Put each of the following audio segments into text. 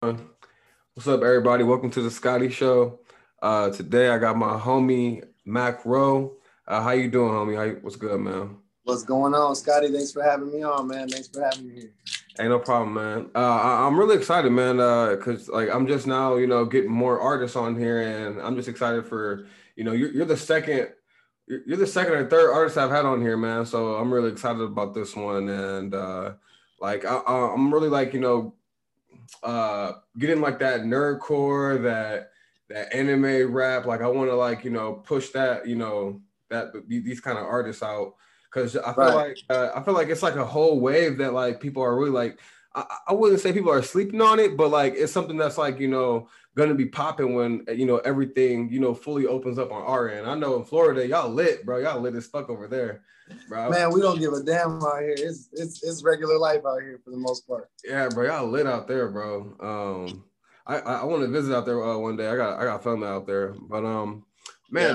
What's up, everybody? Welcome to the Scottie Show. Today I got my homie Macro. How you doing, homie? What's good, man? What's going on, Scottie? Thanks for having me on, man. Thanks for having me here. Ain't no problem, man. I'm really excited, man, because I'm just now, getting more artists on here, and I'm just excited for, you're the second or third artist I've had on here, man. So I'm really excited about this one, and I'm really getting that nerdcore, that anime rap. I want to push that, that these kind of artists out, because I feel like I feel like it's a whole wave that people are really I wouldn't say people are sleeping on it, but it's something that's gonna be popping when everything fully opens up on our end. I know in Florida y'all lit, bro. Y'all lit as fuck over there, bro. Man, we don't give a damn out here. It's regular life out here for the most part. Yeah, bro. Y'all lit out there, bro. I want to visit out there one day. I got family out there, but man,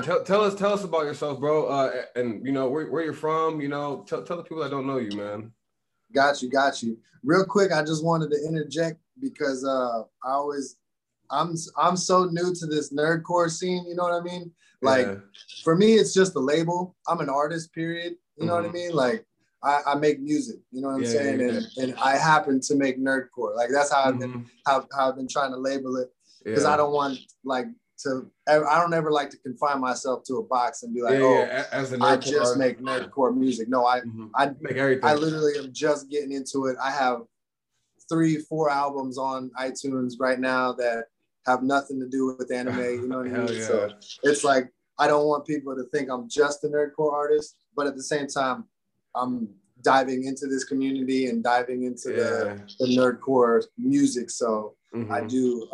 yeah. tell us about yourself, bro. And where you're from. Tell the people that don't know you, man. Got you. Real quick, I just wanted to interject because I'm so new to this nerdcore scene, you know what I mean? For me, it's just a label. I'm an artist, period. You know what I mean? I make music, you know what I'm saying? Yeah, and I happen to make nerdcore. That's how I've been trying to label it, because I don't want I don't ever like to confine myself to a box and be I just make nerdcore music. No, I make everything. I literally am just getting into it. I have 3-4 albums on iTunes right now that have nothing to do with anime. You know what I mean? Yeah. So it's I don't want people to think I'm just a nerdcore artist, but at the same time, I'm diving into this community and diving into the nerdcore music. So I do.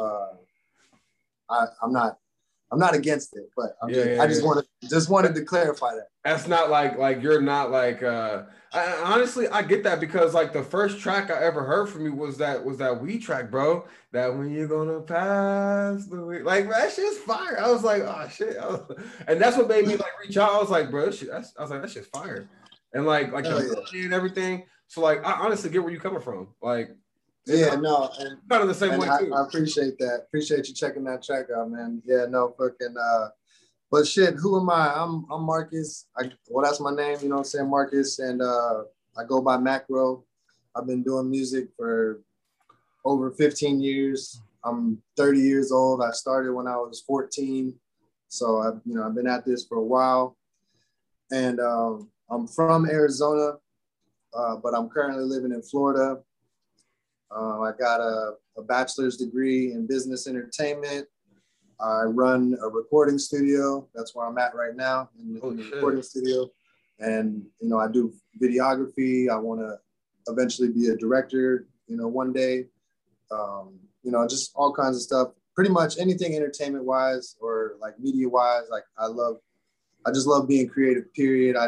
I'm not against it, but I just wanted to clarify that. That's not you're not honestly, I get that, because the first track I ever heard from you was that Wii track, bro. That when you're gonna pass the Wii, that shit's fire. I was like, oh shit, and that's what made me reach out. I was like, bro, shit, I was like, that shit's fire, and and everything. So I honestly get where you're coming from, Yeah, no, and kind of the same way too. I appreciate that. Appreciate you checking that track out, man. Yeah, no, fucking. But shit, who am I? I'm Marcus. That's my name. You know what I'm saying, Marcus, and I go by Macro. I've been doing music for over 15 years. I'm 30 years old. I started when I was 14, so I've been at this for a while, and I'm from Arizona, but I'm currently living in Florida. I got a bachelor's degree in business entertainment. I run a recording studio. That's where I'm at right now, in the recording studio. And, I do videography. I want to eventually be a director, one day, just all kinds of stuff. Pretty much anything entertainment wise or media wise. I just love being creative, period. I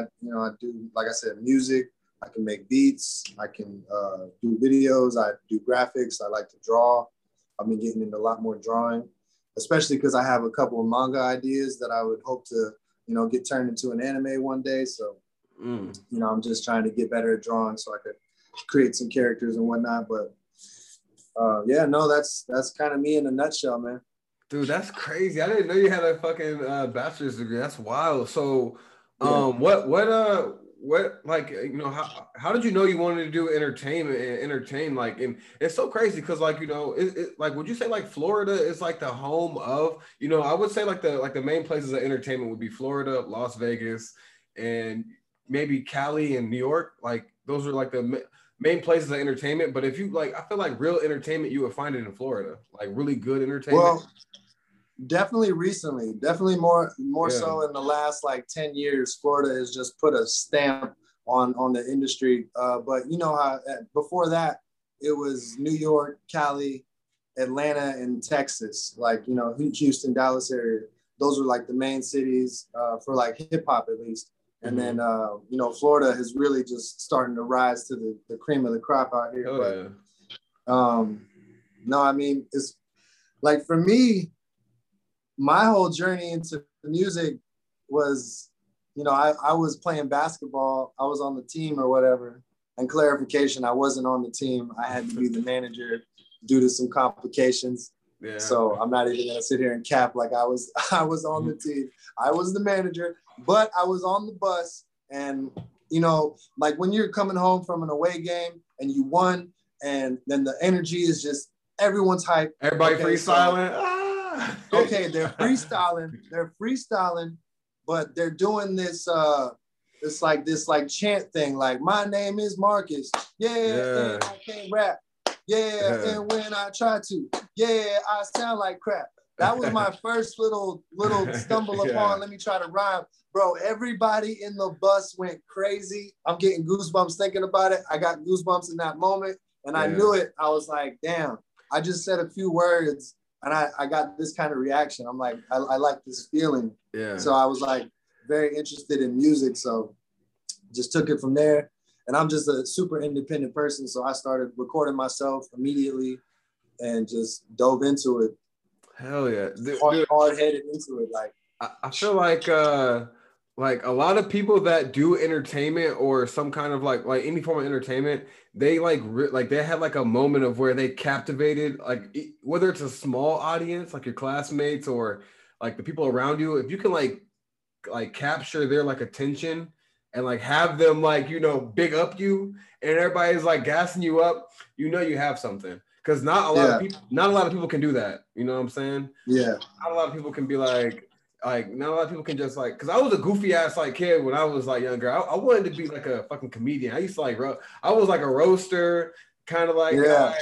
do, like I said, music. I can make beats, I can do videos, I do graphics, I like to draw. I've been getting into a lot more drawing, especially because I have a couple of manga ideas that I would hope to, get turned into an anime one day. So, I'm just trying to get better at drawing so I could create some characters and whatnot. But that's kind of me in a nutshell, man. Dude, that's crazy. I didn't know you had a fucking bachelor's degree. That's wild. So how did you know you wanted to do entertainment and entertain? And it's so crazy because would you say Florida is the home of, I would say the main places of entertainment would be Florida, Las Vegas, and maybe Cali and New York. Those are the main places of entertainment. But if you I feel real entertainment, you would find it in Florida, really good entertainment. Well, definitely recently, more so in the last 10 years, Florida has just put a stamp on the industry. But how before that, it was New York, Cali, Atlanta, and Texas, Houston, Dallas area. Those were the main cities for hip hop at least. And then, Florida is really just starting to rise to the cream of the crop out here. No, I mean, it's for me, my whole journey into music was, I was playing basketball. I was on the team or whatever. And clarification, I wasn't on the team. I had to be the manager due to some complications. Yeah. So I'm not even gonna sit here and cap like I was on the team. I was the manager, but I was on the bus. And you know, like when you're coming home from an away game and you won, and then the energy is just everyone's hype. Everybody okay, freestyling. Okay, they're freestyling, but they're doing this this chant thing, like my name is Marcus. Yeah. And I can't rap. Yeah, and when I try to, I sound like crap. That was my first little stumble upon. Let me try to rhyme. Bro, everybody in the bus went crazy. I'm getting goosebumps thinking about it. I got goosebumps in that moment, and I knew it. I was like, damn, I just said a few words, and I got this kind of reaction. I'm like, I like this feeling. Yeah. So I was like very interested in music, so just took it from there. And I'm just a super independent person, so I started recording myself immediately and just dove into it. Hell yeah. Hard-headed into it. Like I feel like a lot of people that do entertainment or some kind of like any form of entertainment, they they had like a moment of where they captivated, like whether it's a small audience, like your classmates or like the people around you, if you can like capture their like attention and like have them like, you know, big up you and everybody's like gassing you up, you know, you have something. Cause not a lot of people can do that. You know what I'm saying? Yeah. Not a lot of people can be like not a lot of people can just like, cause I was a goofy ass like kid when I was like younger. I wanted to be like a fucking comedian. I used to I was like a roaster kind of like, guy.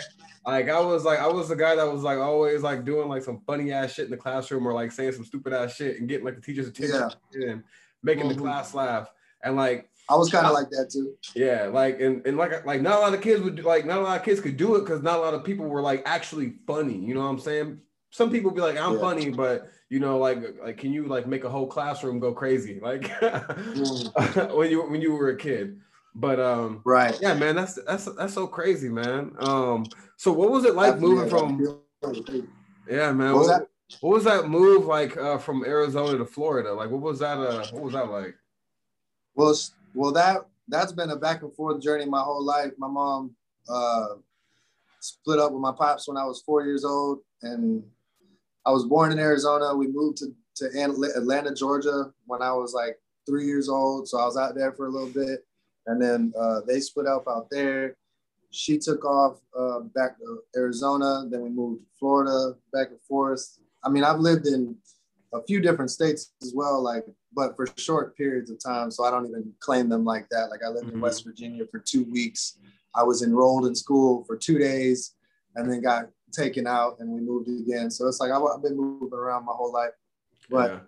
Like I was the guy that was like always like doing like some funny ass shit in the classroom or like saying some stupid ass shit and getting like the teacher's attention and making the class laugh. And like I was kind of like that too. Yeah, like and not a lot of kids would do it because not a lot of people were like actually funny. You know what I'm saying? Some people be like, I'm funny, but you know, like can you like make a whole classroom go crazy? Like when you were a kid. But right. Yeah, man, that's so crazy, man. So what was it like moving from? Yeah, man. What was that move like from Arizona to Florida? Like what was that like? Well, that's been a back and forth journey my whole life. My mom split up with my pops when I was 4 years old, and I was born in Arizona. We moved to Atlanta, Georgia, when I was like 3 years old. So I was out there for a little bit, and then they split up out there. She took off back to Arizona. Then we moved to Florida, back and forth. I mean, I've lived in a few different states as well, like, but for short periods of time, so I don't even claim them like that. Like I lived in West Virginia for 2 weeks. I was enrolled in school for 2 days and then got taken out and we moved again. So it's like I've been moving around my whole life. But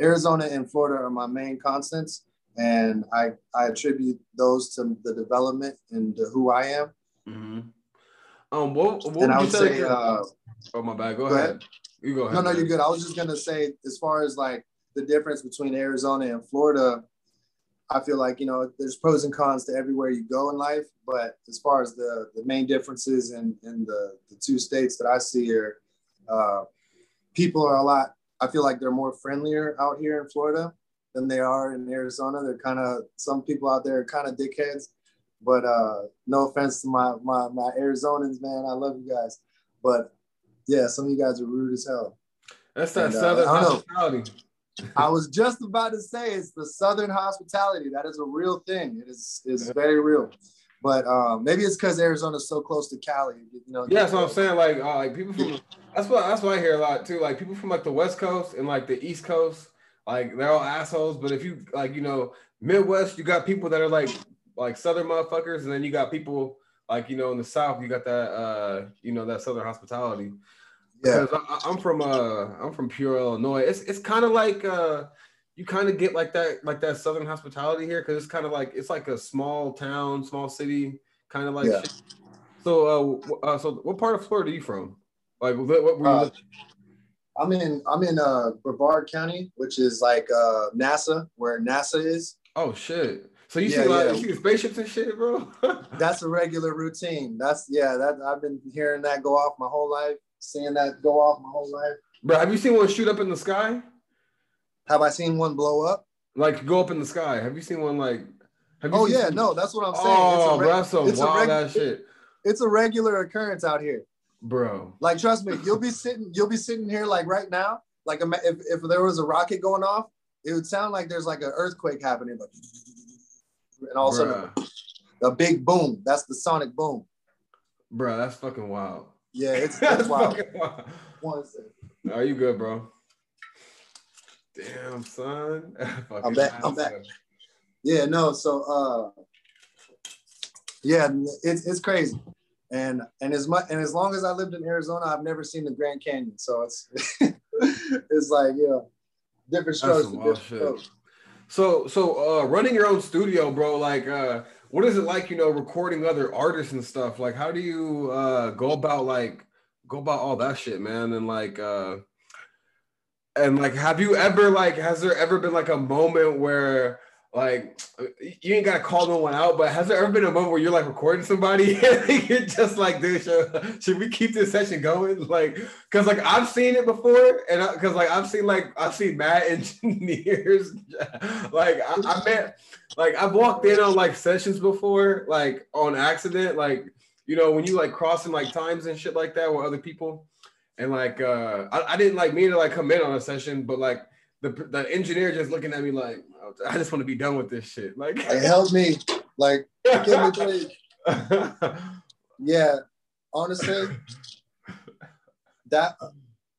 Arizona and Florida are my main constants, and I attribute those to the development and to who I am. What would you say? Oh, my bad. Go ahead. You go ahead. No, you're good. I was just going to say, as far as like, the difference between Arizona and Florida, I feel like, you know, there's pros and cons to everywhere you go in life, but as far as the main differences in the two states that I see are, people are I feel like they're more friendlier out here in Florida than they are in Arizona. They're kind of, some people out there are kind of dickheads, but no offense to my Arizonans, man, I love you guys. But yeah, some of you guys are rude as hell. That's that Southern hospitality. I was just about to say it's the Southern hospitality. That is a real thing. It is very real. But maybe it's because Arizona's so close to Cali. You know. Yeah, that's what I'm saying. Like people from that's what I hear a lot too. Like people from like the West Coast and like the East Coast, like they're all assholes. But if you like, you know, Midwest, you got people that are like Southern motherfuckers, and then you got people like, you know, in the South, you got that you know, that Southern hospitality. Yeah, I'm from Peoria, Illinois. It's kind of like you kind of get like that Southern hospitality here, because it's kind of like it's like a small town, small city kind of like. Yeah. Shit. So so what part of Florida are you from? Like what were you? I'm in Brevard County, which is like NASA, where NASA is. Oh shit. So you see the spaceships and shit, bro. That's a regular routine. That I've been hearing that go off my whole life. Seeing that go off my whole life. Bro, have you seen one shoot up in the sky? Have I seen one blow up? Like go up in the sky. Have you seen one like? Oh yeah, no, that's what I'm saying. Oh, bro, that's some wild ass shit. It's a regular occurrence out here. bro. Like, trust me, you'll be sitting here like right now. Like, if there was a rocket going off, it would sound like there's like an earthquake happening, like, and all of a sudden a big boom. That's the sonic boom. Bro, that's fucking wild. Yeah, it's wild. One second. Are you good, bro? Damn, son. I'm back. Yeah, no. So, yeah, it's crazy. And as long as I lived in Arizona, I've never seen the Grand Canyon. So it's it's like, you know, different strokes. So, running your own studio, bro, like, what is it like, you know, recording other artists and stuff? Like, how do you go about all that shit, man? And like, have you ever, like, has there ever been like a moment where, like, you ain't gotta call no one out, but has there ever been a moment where you're like recording somebody and you're just like, dude, should we keep this session going? Like, cause like I've seen it before, and cause like I've seen mad engineers. I've walked in on like sessions before, like on accident, like, you know, when you like crossing like times and shit like that with other people, and like I didn't like mean to like come in on a session, but like the engineer just looking at me like, I just want to be done with this shit. Like help me. Like, give me yeah. Honestly, that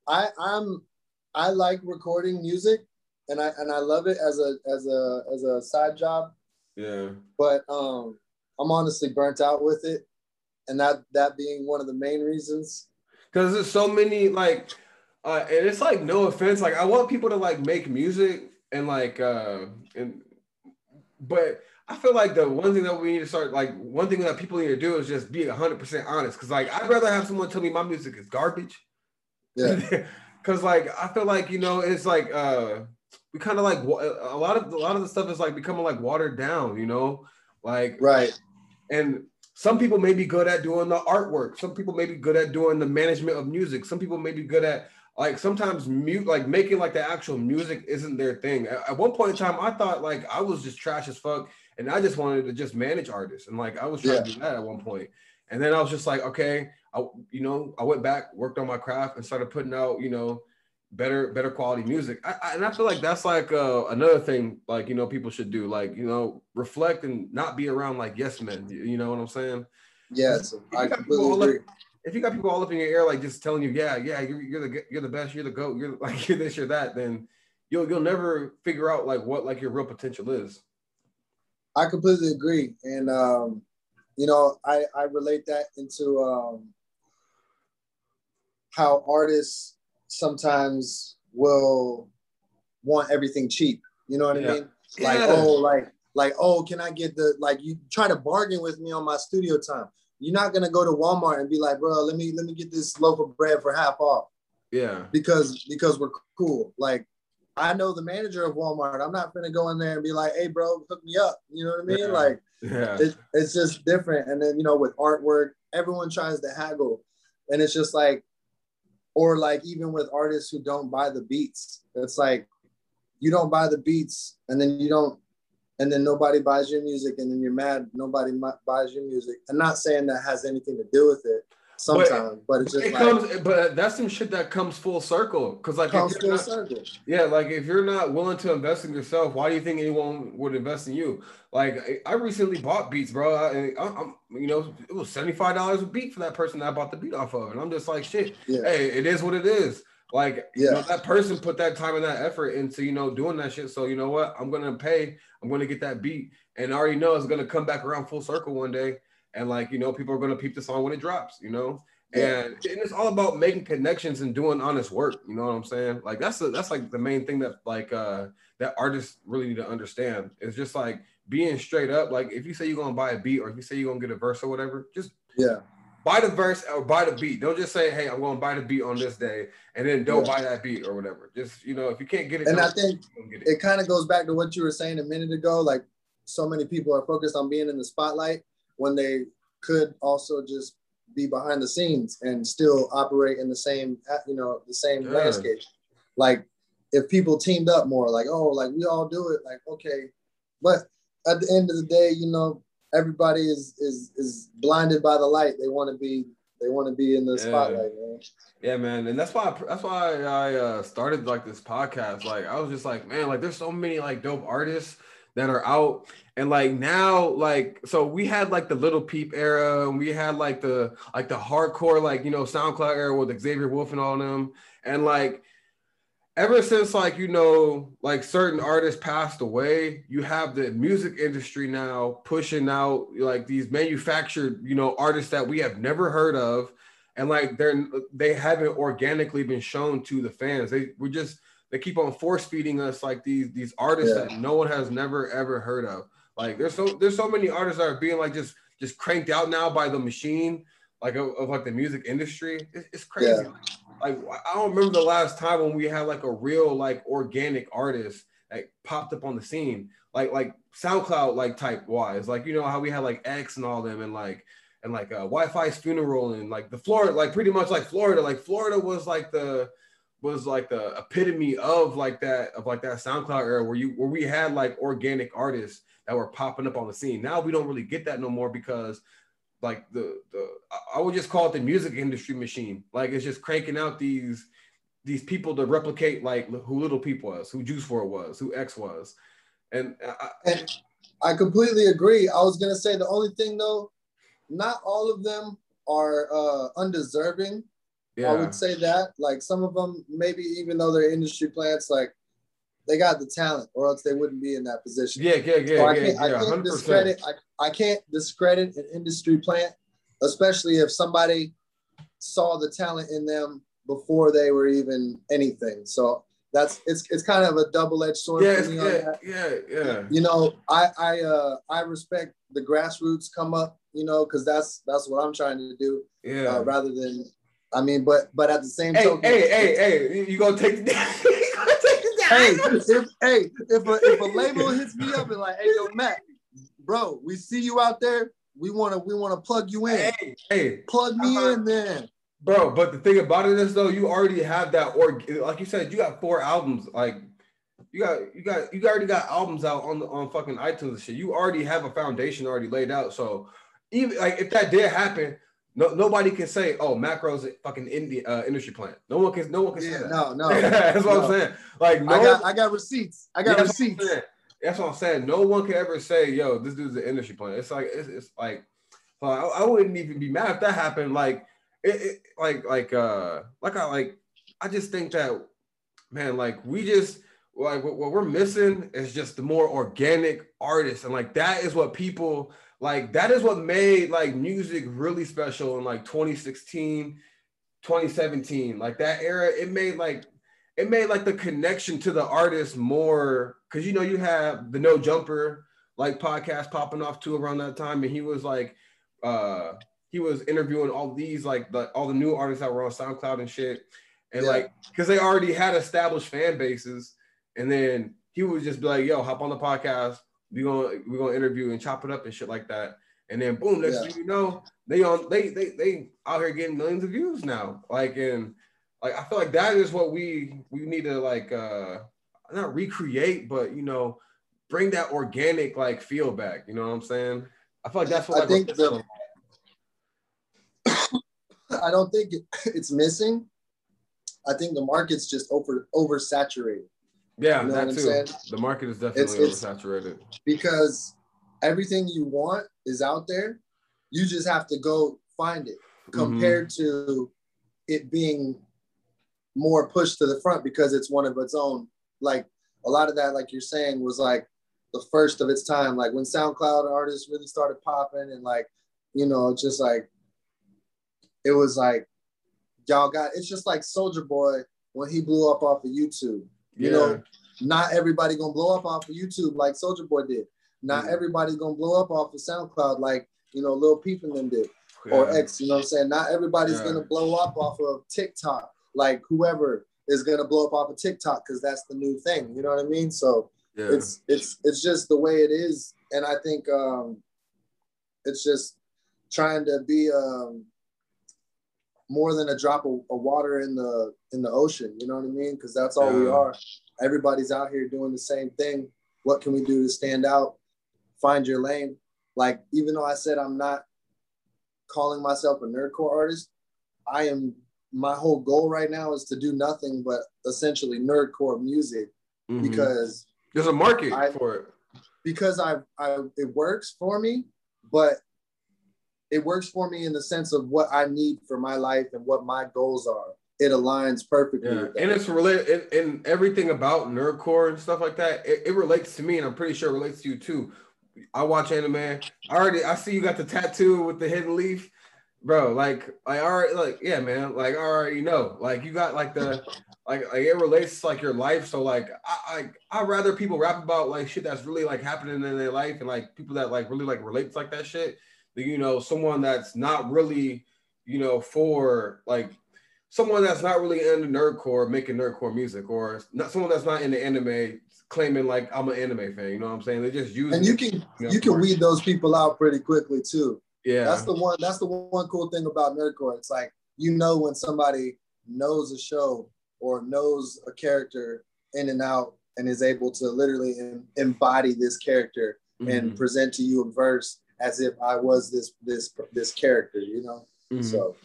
I like recording music, and I love it as a side job. Yeah. But I'm honestly burnt out with it, and that being one of the main reasons. Because there's so many like, and it's like no offense, like I want people to like make music. And like, but I feel like the one thing that we need to start, like one thing that people need to do is just be 100% honest. Cause like, I'd rather have someone tell me my music is garbage. Yeah. Cause like, I feel like, you know, it's like, we kind of like a lot of the stuff is like becoming like watered down, you know, like, right. And some people may be good at doing the artwork. Some people may be good at doing the management of music. Some people may be good at, like, sometimes like making like the actual music isn't their thing. At one point in time, I thought like I was just trash as fuck, and I just wanted to just manage artists, and like I was trying to do that at one point. And then I was just like, okay, I went back, worked on my craft, and started putting out, you know, better quality music. And I feel like that's like another thing, like, you know, people should do, like, you know, reflect and not be around like yes men. You know what I'm saying? Yes, I completely agree. If you got people all up in your ear, like just telling you, you're the best, you're the GOAT, you're this, you're that, then you'll never figure out like what like your real potential is. I completely agree, and you know, I relate that into how artists sometimes will want everything cheap. You know what I mean? Like can I get the, like, you try to bargain with me on my studio time. You're not gonna go to Walmart and be like, bro, let me get this loaf of bread for half off. Yeah. Because we're cool. Like, I know the manager of Walmart. I'm not gonna go in there and be like, hey, bro, hook me up. You know what I mean? Yeah. Like, it's just different. And then, you know, with artwork, everyone tries to haggle, and it's just like, or like even with artists who don't buy the beats, it's like you don't buy the beats, and then you don't. And then nobody buys your music, and then you're mad nobody buys your music. I'm not saying that has anything to do with it sometimes, but it's just it like... but that's some shit that comes full circle. Because like, if you're not willing to invest in yourself, why do you think anyone would invest in you? Like, I recently bought beats, bro. I'm, you know, it was $75 a beat for that person that I bought the beat off of. And I'm just like, shit, hey, it is what it is. Like, you know, that person put that time and that effort into, you know, doing that shit. So, you know what? I'm going to pay. I'm going to get that beat. And I already know it's going to come back around full circle one day. And, like, you know, people are going to peep the song when it drops, you know? Yeah. And it's all about making connections and doing honest work. You know what I'm saying? Like, that's like the main thing that, like, that artists really need to understand. It's just, like, being straight up. Like, if you say you're going to buy a beat, or if you say you're going to get a verse or whatever, just... yeah. Buy the verse or buy the beat. Don't just say, hey, I'm going to buy the beat on this day, and then don't buy that beat or whatever. Just, you know, if you can't get it. And I think it kind of goes back to what you were saying a minute ago. Like, so many people are focused on being in the spotlight when they could also just be behind the scenes and still operate in the same, you know, the same landscape. Like, if people teamed up more, like, oh, like we all do it. Like, okay. But at the end of the day, you know, everybody is blinded by the light. They want to be They want to be in the spotlight, man. Yeah, man, and that's why I started like this podcast. Like, I was just like, man, like there's so many like dope artists that are out, and like now, like, so we had like the Little Peep era, and we had like the hardcore, like, you know, SoundCloud era with Xavier Wolf and all them, and like ever since, like, you know, like certain artists passed away, you have the music industry now pushing out like these manufactured, you know, artists that we have never heard of, and like they haven't organically been shown to the fans. They keep on force feeding us like these artists that no one has never ever heard of. Like there's so many artists that are being like just cranked out now by the machine, like of like the music industry. It's crazy. Yeah. Like I don't remember the last time when we had like a real like organic artist like popped up on the scene, like SoundCloud like type wise. Like, you know how we had like X and all them, and like Wi-Fi's funeral, and like the Florida, like pretty much like Florida. Like Florida was like the epitome of that SoundCloud era where we had like organic artists that were popping up on the scene. Now we don't really get that no more because like the I would just call it the music industry machine. Like it's just cranking out these people to replicate like who Little Peep was, who Juice WRLD was, who X was, and I completely agree. I was gonna say the only thing though, not all of them are undeserving. Yeah. I would say that, like, some of them, maybe even though they're industry plants, like, they got the talent, or else they wouldn't be in that position. I can't discredit an industry plant, especially if somebody saw the talent in them before they were even anything. So it's kind of a double-edged sword. Yeah. You know, I respect the grassroots come up, you know, because that's what I'm trying to do. Yeah. Rather than. I mean, but at the same time, hey, you gonna take the if a label hits me up and like, hey, yo, Matt, bro, we see you out there. We wanna plug you in. Hey, plug me in, man. Bro, but the thing about it is though, you already have that, or like you said, you got 4 albums. Like you already got albums out on fucking iTunes and shit. You already have a foundation already laid out. So even like if that did happen. No, nobody can say, "Oh, Macro's a fucking industry plant." No one can say that. No. That's what I'm saying. Like, no, I got receipts. I got receipts. That's what I'm saying. No one can ever say, "Yo, this dude's an industry plant." I wouldn't even be mad if that happened. Like, I just think that, man, like we just like what we're missing is just the more organic artists, and like that is what people. Like, that is what made, like, music really special in, like, 2016, 2017. Like, that era, it made, like, the connection to the artist more. Because, you know, you have the No Jumper, like, podcast popping off, too, around that time. And he was, like, he was interviewing all these, like all the new artists that were on SoundCloud and shit. And, like, because they already had established fan bases. And then he would just be like, yo, hop on the podcast. We're gonna interview and chop it up and shit like that, and then boom, next thing you know, they out here getting millions of views now. Like, and like I feel like that is what we need to like not recreate, but you know, bring that organic like feel back. You know what I'm saying? I feel like that's what I think. I don't think it's missing. I think the market's just oversaturated. Yeah, you know that too. Saying? The market is definitely oversaturated. Because everything you want is out there. You just have to go find it compared to it being more pushed to the front because it's one of its own. Like a lot of that, like you're saying, was like the first of its time. Like when SoundCloud artists really started popping and like, you know, just like, it was like, y'all got, it's just like Soulja Boy when he blew up off of YouTube. You know, not everybody gonna blow up off of YouTube like Soulja Boy did. Not everybody gonna blow up off of SoundCloud like, you know, Lil Peep and them did or X. You know what I'm saying? Not everybody's gonna blow up off of TikTok like whoever is gonna blow up off of TikTok because that's the new thing. You know what I mean? So it's just the way it is, and I think it's just trying to be more than a drop of water in the ocean, you know what I mean? Because that's all we are. Everybody's out here doing the same thing. What can we do to stand out? Find your lane. Like, even though I said I'm not calling myself a nerdcore artist. I am, my whole goal right now is to do nothing but essentially nerdcore music, mm-hmm. because there's a market for it. Because it works for me, but it works for me in the sense of what I need for my life and what my goals are. It aligns perfectly. Yeah. And it's related, and everything about nerdcore and stuff like that, it relates to me, and I'm pretty sure it relates to you too. I watch anime. I see you got the tattoo with the hidden leaf, bro. I already know. You got like it relates to your life. So I'd rather people rap about shit that's really happening in their life, and people that really relate to that shit. Someone that's not really, someone that's not really into nerdcore making nerdcore music, or not someone that's not into anime claiming I'm an anime fan. You know what I'm saying? They just use and you can weed those people out pretty quickly too. Yeah, that's the one cool thing about nerdcore. It's when somebody knows a show or knows a character in and out and is able to literally embody this character, mm-hmm. and present to you a verse as if I was this character, mm-hmm. So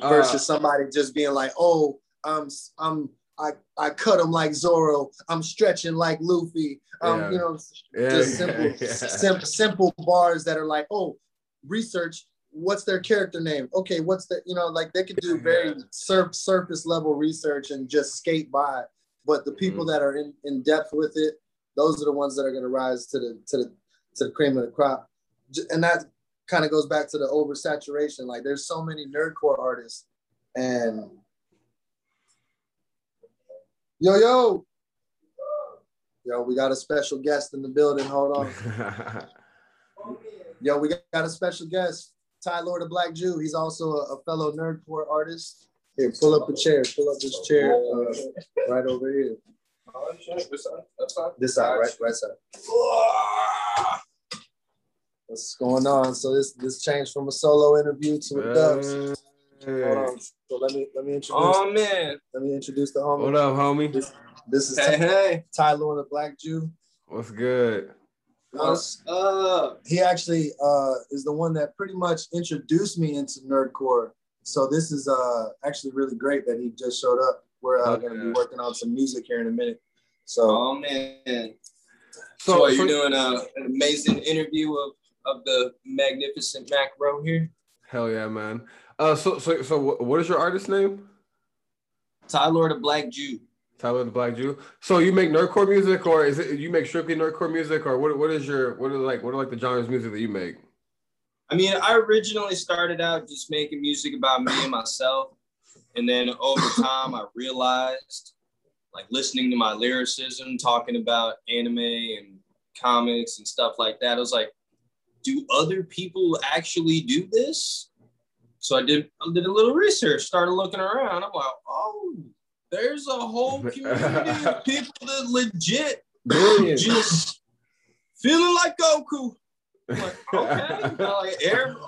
versus somebody just being I cut him like Zoro, I'm stretching like Luffy, simple bars that are research what's their character name, okay, what's the, they could do very surface level research and just skate by, but the people mm-hmm. that are in depth with it, those are the ones that are going to rise to the cream of the crop. And that kind of goes back to the oversaturation. There's so many nerdcore artists, and yo, we got a special guest in the building. Hold on. Yo, we got a special guest, Tyler the Black Jew. He's also a fellow nerdcore artist. Here, pull up this chair, right over here. This side, right side. What's going on? So this changed from a solo interview to a dubs. Hold on. So let me introduce. Oh man. Let me introduce the homie. What up, homie? This is Tyler the Black Jew. What's good? What's up? He actually is the one that pretty much introduced me into nerdcore. So this is actually really great that he just showed up. We're going to be working on some music here in a minute. So. Oh man. So you're doing an amazing interview of the magnificent Macro here. Hell yeah, man. So what is your artist name? Tyler the Black Jew. Tyler the Black Jew. So you make nerdcore music, or is it you make strictly nerdcore music, or what are the genres of music that you make? I mean, I originally started out just making music about me and myself, and then over time I realized listening to my lyricism, talking about anime and comics and stuff like that, I was like, do other people actually do this? So I did a little research, started looking around. I'm like, oh, there's a whole community of people that legit just feeling like Goku. I'm like,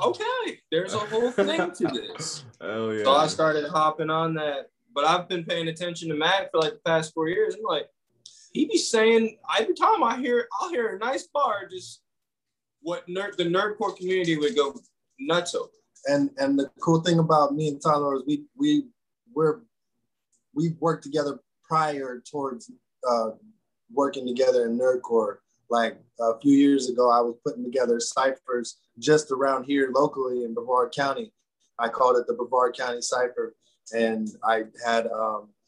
okay, there's a whole thing to this. Oh, yeah. So I started hopping on that. But I've been paying attention to Matt for the past 4 years. I'm like, he be saying every time I'll hear a nice bar, just what the nerdcore community would go nuts over. And the cool thing about me and Tyler is we've worked together prior towards working together in nerdcore. A few years ago, I was putting together ciphers just around here locally in Brevard County. I called it the Brevard County Cipher. And I had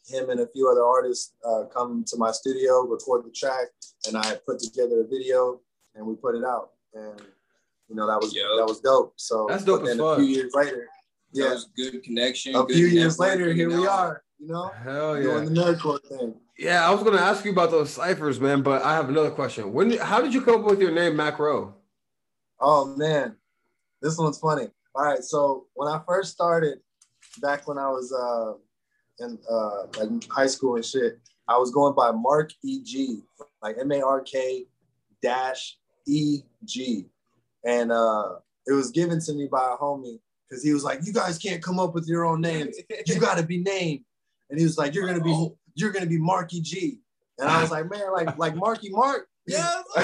him and a few other artists come to my studio, record the track, and I put together a video, and we put it out. And that was dope. So that's dope. And a few years later, that was good connection. A few years later, here we are. Hell yeah, doing the nerdcore thing. Yeah, I was gonna ask you about those ciphers, man, but I have another question. How did you come up with your name, Macro? Oh man, this one's funny. All right, so when I first started. Back when I was in high school and shit, I was going by Mark E.G., MARK-EG. And it was given to me by a homie because he was like, you guys can't come up with your own names. You got to be named. And he was like, you're going to be Mark E.G. And I was like, man, like Marky Mark? Yeah. He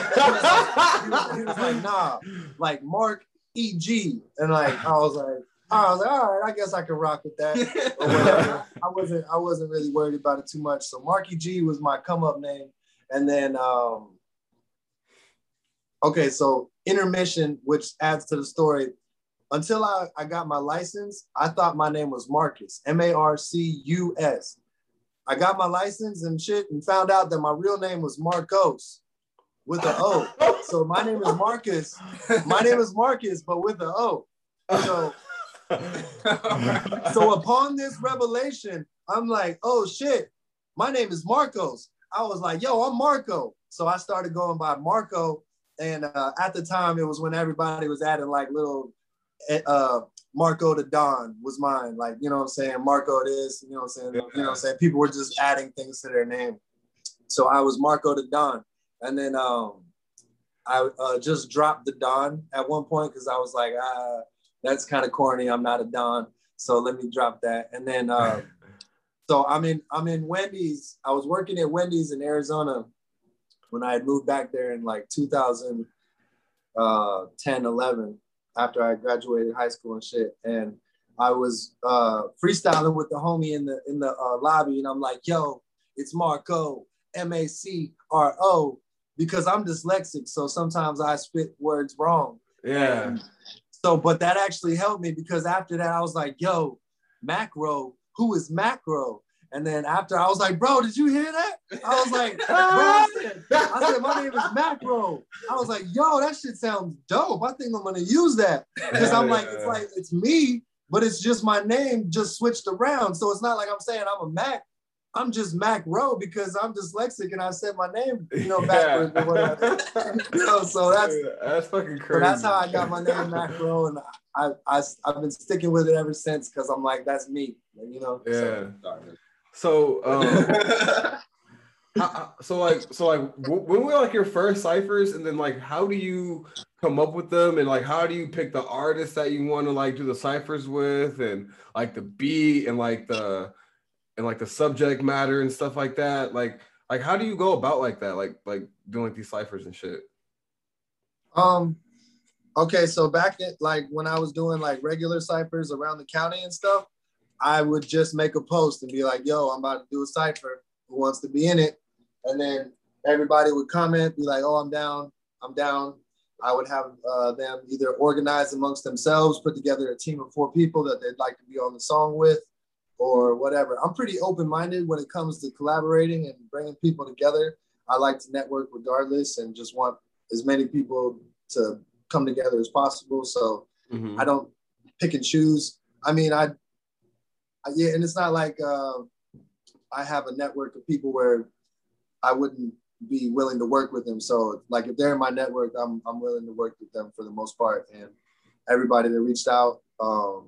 was like, nah, like Mark EG. And like, I was like, all right, I guess I can rock with that. Or whatever. I wasn't really worried about it too much. So Marky G was my come up name. And then, okay, so Intermission, which adds to the story. Until I got my license, I thought my name was Marcus, M-A-R-C-U-S. I got my license and shit and found out that my real name was Marcos with an O. So my name is Marcus. My name is Marcus, but with an O. So upon this revelation, I'm like, oh shit, my name is Marcos. I was like, yo, I'm Marco. So I started going by Marco. And at the time, it was when everybody was adding like little Marco to Don was mine. Like, you know what I'm saying? Marco it is, you know what I'm saying? You know what I'm saying? People were just adding things to their name. So I was Marco to Don. And then I just dropped the Don at one point because I was like, that's kind of corny. I'm not a Don. So let me drop that. And then, so I'm in Wendy's. I was working at Wendy's in Arizona when I had moved back there in like 2010, 11. After I graduated high school and shit. And I was freestyling with the homie in the lobby. And I'm like, yo, it's Marco, M-A-C-R-O, because I'm dyslexic. So sometimes I spit words wrong. Yeah. And so, but that actually helped me because after that, I was like, yo, Macro, who is Macro? And then after I was like, bro, did you hear that? I was like, bro, I said, my name is Macro. I was like, yo, that shit sounds dope. I think I'm gonna use that. Because I'm like, it's me, but it's just my name just switched around. So it's not like I'm saying I'm a Mac. I'm just Macro because I'm dyslexic and I said my name, you know, backwards or whatever. You know, so that's fucking crazy. So that's how I got my name Macro, and I've been sticking with it ever since because I'm like, that's me, you know. Yeah. When were like your first ciphers, and then like how do you come up with them, and like how do you pick the artists that you want to like do the ciphers with, and like the beat and like the subject matter and stuff like that? Like how do you go about like that, like doing like these ciphers and shit? Okay, so back at like when I was doing like regular ciphers around the county and stuff, I would just make a post and be like, yo, I'm about to do a cipher. Who wants to be in it? And then everybody would comment, be like, oh, I'm down. I would have them either organize amongst themselves, put together a team of 4 people that they'd like to be on the song with or whatever. I'm pretty open-minded when it comes to collaborating and bringing people together. I like to network regardless and just want as many people to come together as possible. So I don't pick and choose. I mean, yeah, and it's not like I have a network of people where I wouldn't be willing to work with them. So like if they're in my network, I'm willing to work with them for the most part. And everybody that reached out, you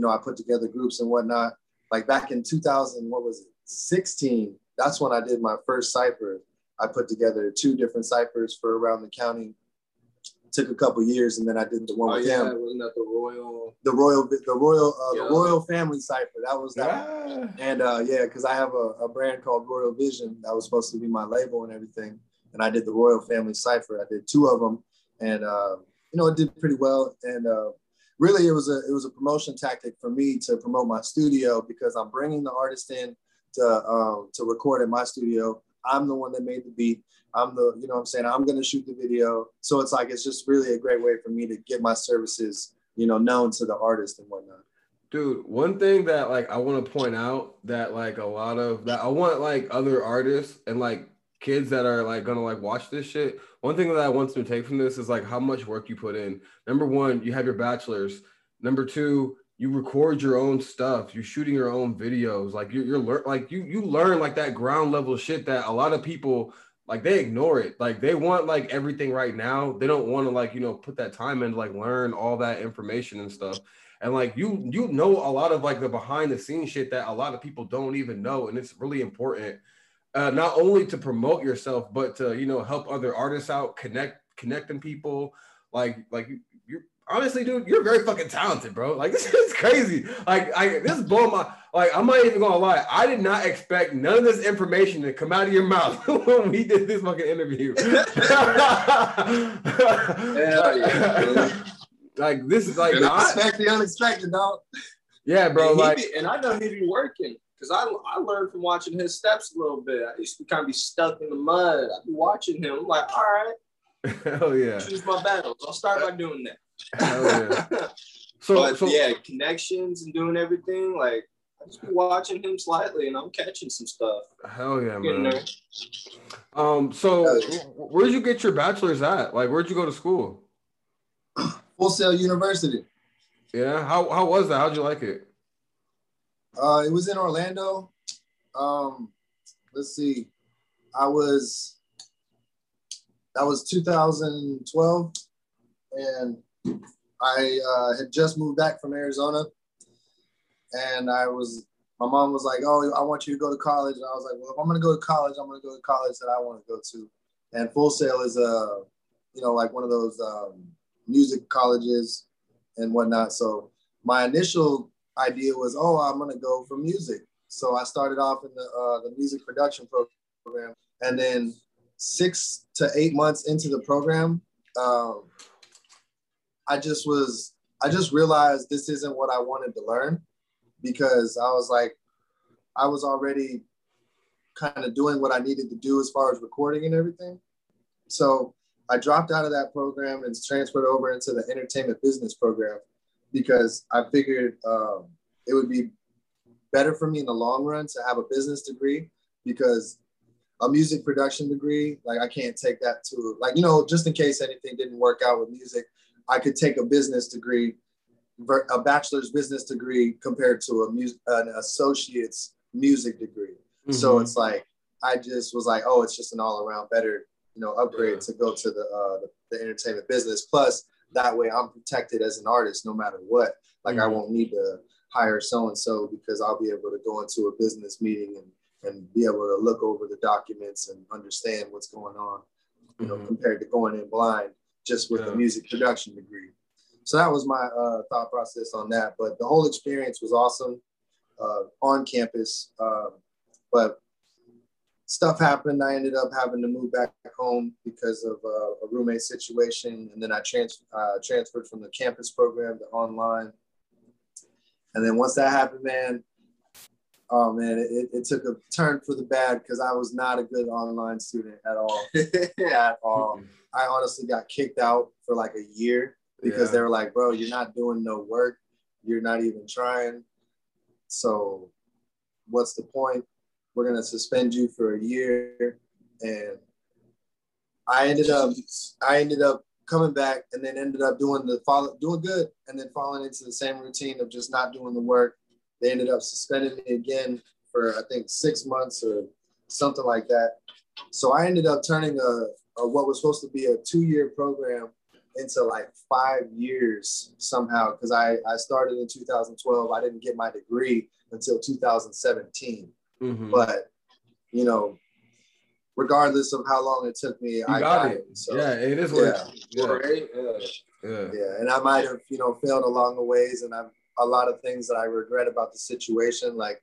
know, I put together groups and whatnot. Like back in 2016, that's when I did my first cipher. I put together 2 different ciphers for around the county. Took a couple years, and then I did the one with him. Wasn't that the Royal Family Cypher? That was that one. And because I have a brand called Royal Vision that was supposed to be my label and everything, and I did the Royal Family Cypher. I did 2 of them, and you know, it did pretty well. And really, it was a promotion tactic for me to promote my studio because I'm bringing the artist in to record in my studio. I'm the one that made the beat. I'm the, you know what I'm saying? I'm going to shoot the video. So it's like, it's just really a great way for me to get my services, you know, known to the artist and whatnot. Dude, one thing that like, I want to point out that like I want like other artists and like kids that are like going to like watch this shit. One thing that I want them to take from this is like how much work you put in. Number 1, you have your bachelor's. Number 2, you record your own stuff. You're shooting your own videos. Like you learn like that ground level shit that a lot of people like they ignore it. Like they want like everything right now. They don't want to like, you know, put that time in to like learn all that information and stuff. And like you know a lot of like the behind the scenes shit that a lot of people don't even know, and it's really important not only to promote yourself but to, you know, help other artists out, connecting people like you're. Honestly, dude, you're very fucking talented, bro. Like, this is crazy. Like, this blow my... Like, I'm not even gonna lie. I did not expect none of this information to come out of your mouth when we did this fucking interview. Hell yeah, Like, this is like, I expect the unexpected, dog. Yeah, bro. And like, and I know he be working because I learned from watching his steps a little bit. I used to kind of be stuck in the mud. I'd be watching him. I'm like, all right. Hell yeah. Choose my battles. I'll start by doing that. Hell yeah. So yeah, connections and doing everything. Like, I just be watching him slightly and I'm catching some stuff. Hell yeah, man. So where'd you get your bachelor's at? Like, where'd you go to school? Full Sail University. Yeah. How was that? How'd you like it? It was in Orlando. Let's see. That was 2012, and I had just moved back from Arizona, and my mom was like, oh, I want you to go to college, and I was like, well, if I'm going to go to college, I'm going to go to college that I want to go to, and Full Sail is, like one of those music colleges and whatnot, so my initial idea was, oh, I'm going to go for music, so I started off in the music production program, and then 6 to 8 months into the program, I just realized this isn't what I wanted to learn, because I was already kind of doing what I needed to do as far as recording and everything. So I dropped out of that program and transferred over into the entertainment business program, because I figured it would be better for me in the long run to have a business degree, because a music production degree, like I can't take that to, like, you know, just in case anything didn't work out with music, I could take a business degree, a bachelor's business degree compared to an associate's music degree. Mm-hmm. So it's like, I just was like, oh, it's just an all around better, upgrade to go to the entertainment business. Plus that way I'm protected as an artist, no matter what, like mm-hmm. I won't need to hire so-and-so because I'll be able to go into a business meeting and be able to look over the documents and understand what's going on, mm-hmm. compared to going in blind just with a music production degree. So that was my thought process on that. But the whole experience was awesome on campus. But stuff happened. I ended up having to move back home because of a roommate situation. And then I transferred from the campus program to online. And then once that happened, man, oh man, it took a turn for the bad, because I was not a good online student at all. I honestly got kicked out for like a year because they were like, bro, you're not doing no work. You're not even trying. So what's the point? We're going to suspend you for a year. And I ended up coming back, and then ended up doing good, and then falling into the same routine of just not doing the work. They ended up suspending me again for, I think, 6 months or something like that. So I ended up turning what was supposed to be a 2-year program into like 5 years somehow, because I started in 2012. I didn't get my degree until 2017. Mm-hmm. But, regardless of how long it took me, I got it. So, yeah, it is what it is. Yeah, and I might have, failed along the ways, and I'm a lot of things that I regret about the situation, like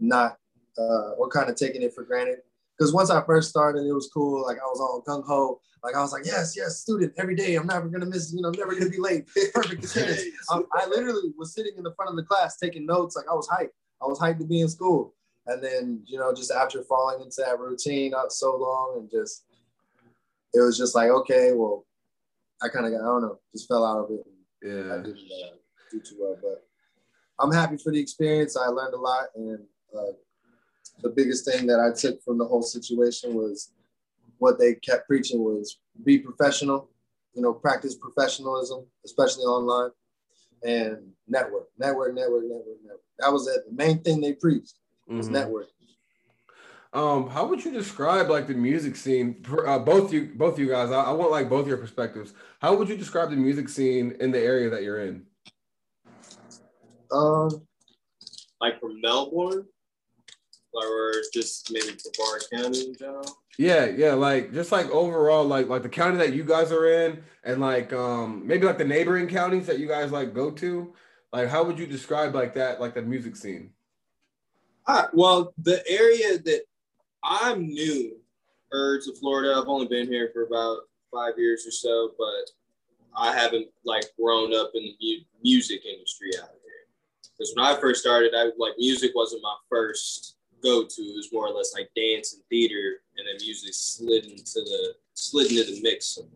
not or kind of taking it for granted. Because once I first started, it was cool. Like I was all gung ho. Like I was like, yes, student every day. I'm never gonna miss. I'm never gonna be late. Perfect attendance. I literally was sitting in the front of the class taking notes. Like I was hyped. I was hyped to be in school. And then just after falling into that routine not so long, and just it was just like, okay, well, I kind of got, I don't know, just fell out of it. And I didn't do too well, but I'm happy for the experience. I learned a lot, and the biggest thing that I took from the whole situation was what they kept preaching was be professional, practice professionalism, especially online, and network. That was it. The main thing they preached was mm-hmm. networking. How would you describe like the music scene? Both you guys, I want like both your perspectives. How would you describe the music scene in the area that you're in? Like from Melbourne, or just maybe Brevard County in general. Yeah, like just like overall, like the county that you guys are in, and like maybe like the neighboring counties that you guys like go to. Like, how would you describe like that, like the music scene? Well, the area that I'm new to Florida, I've only been here for about 5 years or so, but I haven't like grown up in the music industry out here. Because when I first started, I like music wasn't my first go-to. It was more or less like dance and theater, and then music slid into the mix somewhere.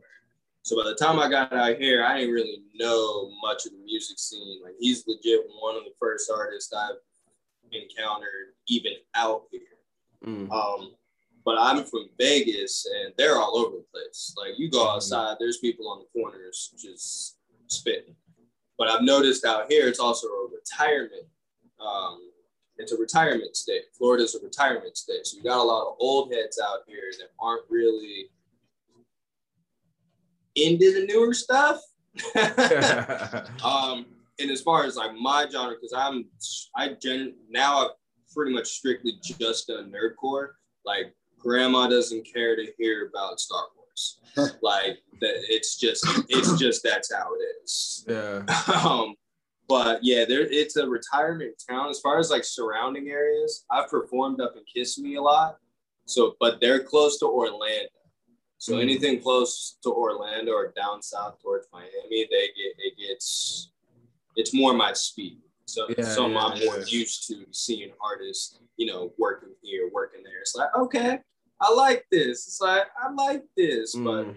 So by the time I got out here, I didn't really know much of the music scene. Like he's legit one of the first artists I've encountered even out here. But I'm from Vegas, and they're all over the place. Like, you go outside, there's people on the corners just spitting. But I've noticed out here, it's also a retirement. It's a retirement state. Florida's a retirement state. So you got a lot of old heads out here that aren't really into the newer stuff. And as far as, like, my genre, because I've pretty much strictly just done nerdcore. Like, grandma doesn't care to hear about Star Wars. Like that, it's just that's how it is. Yeah. But yeah, it's a retirement town. As far as like surrounding areas, I've performed up in Kissimmee a lot. So, but they're close to Orlando. So anything close to Orlando or down south towards Miami, it's more my speed. So I'm more used to seeing artists, you know, working here, working there. It's like, okay, I like this. It's like, I like this. But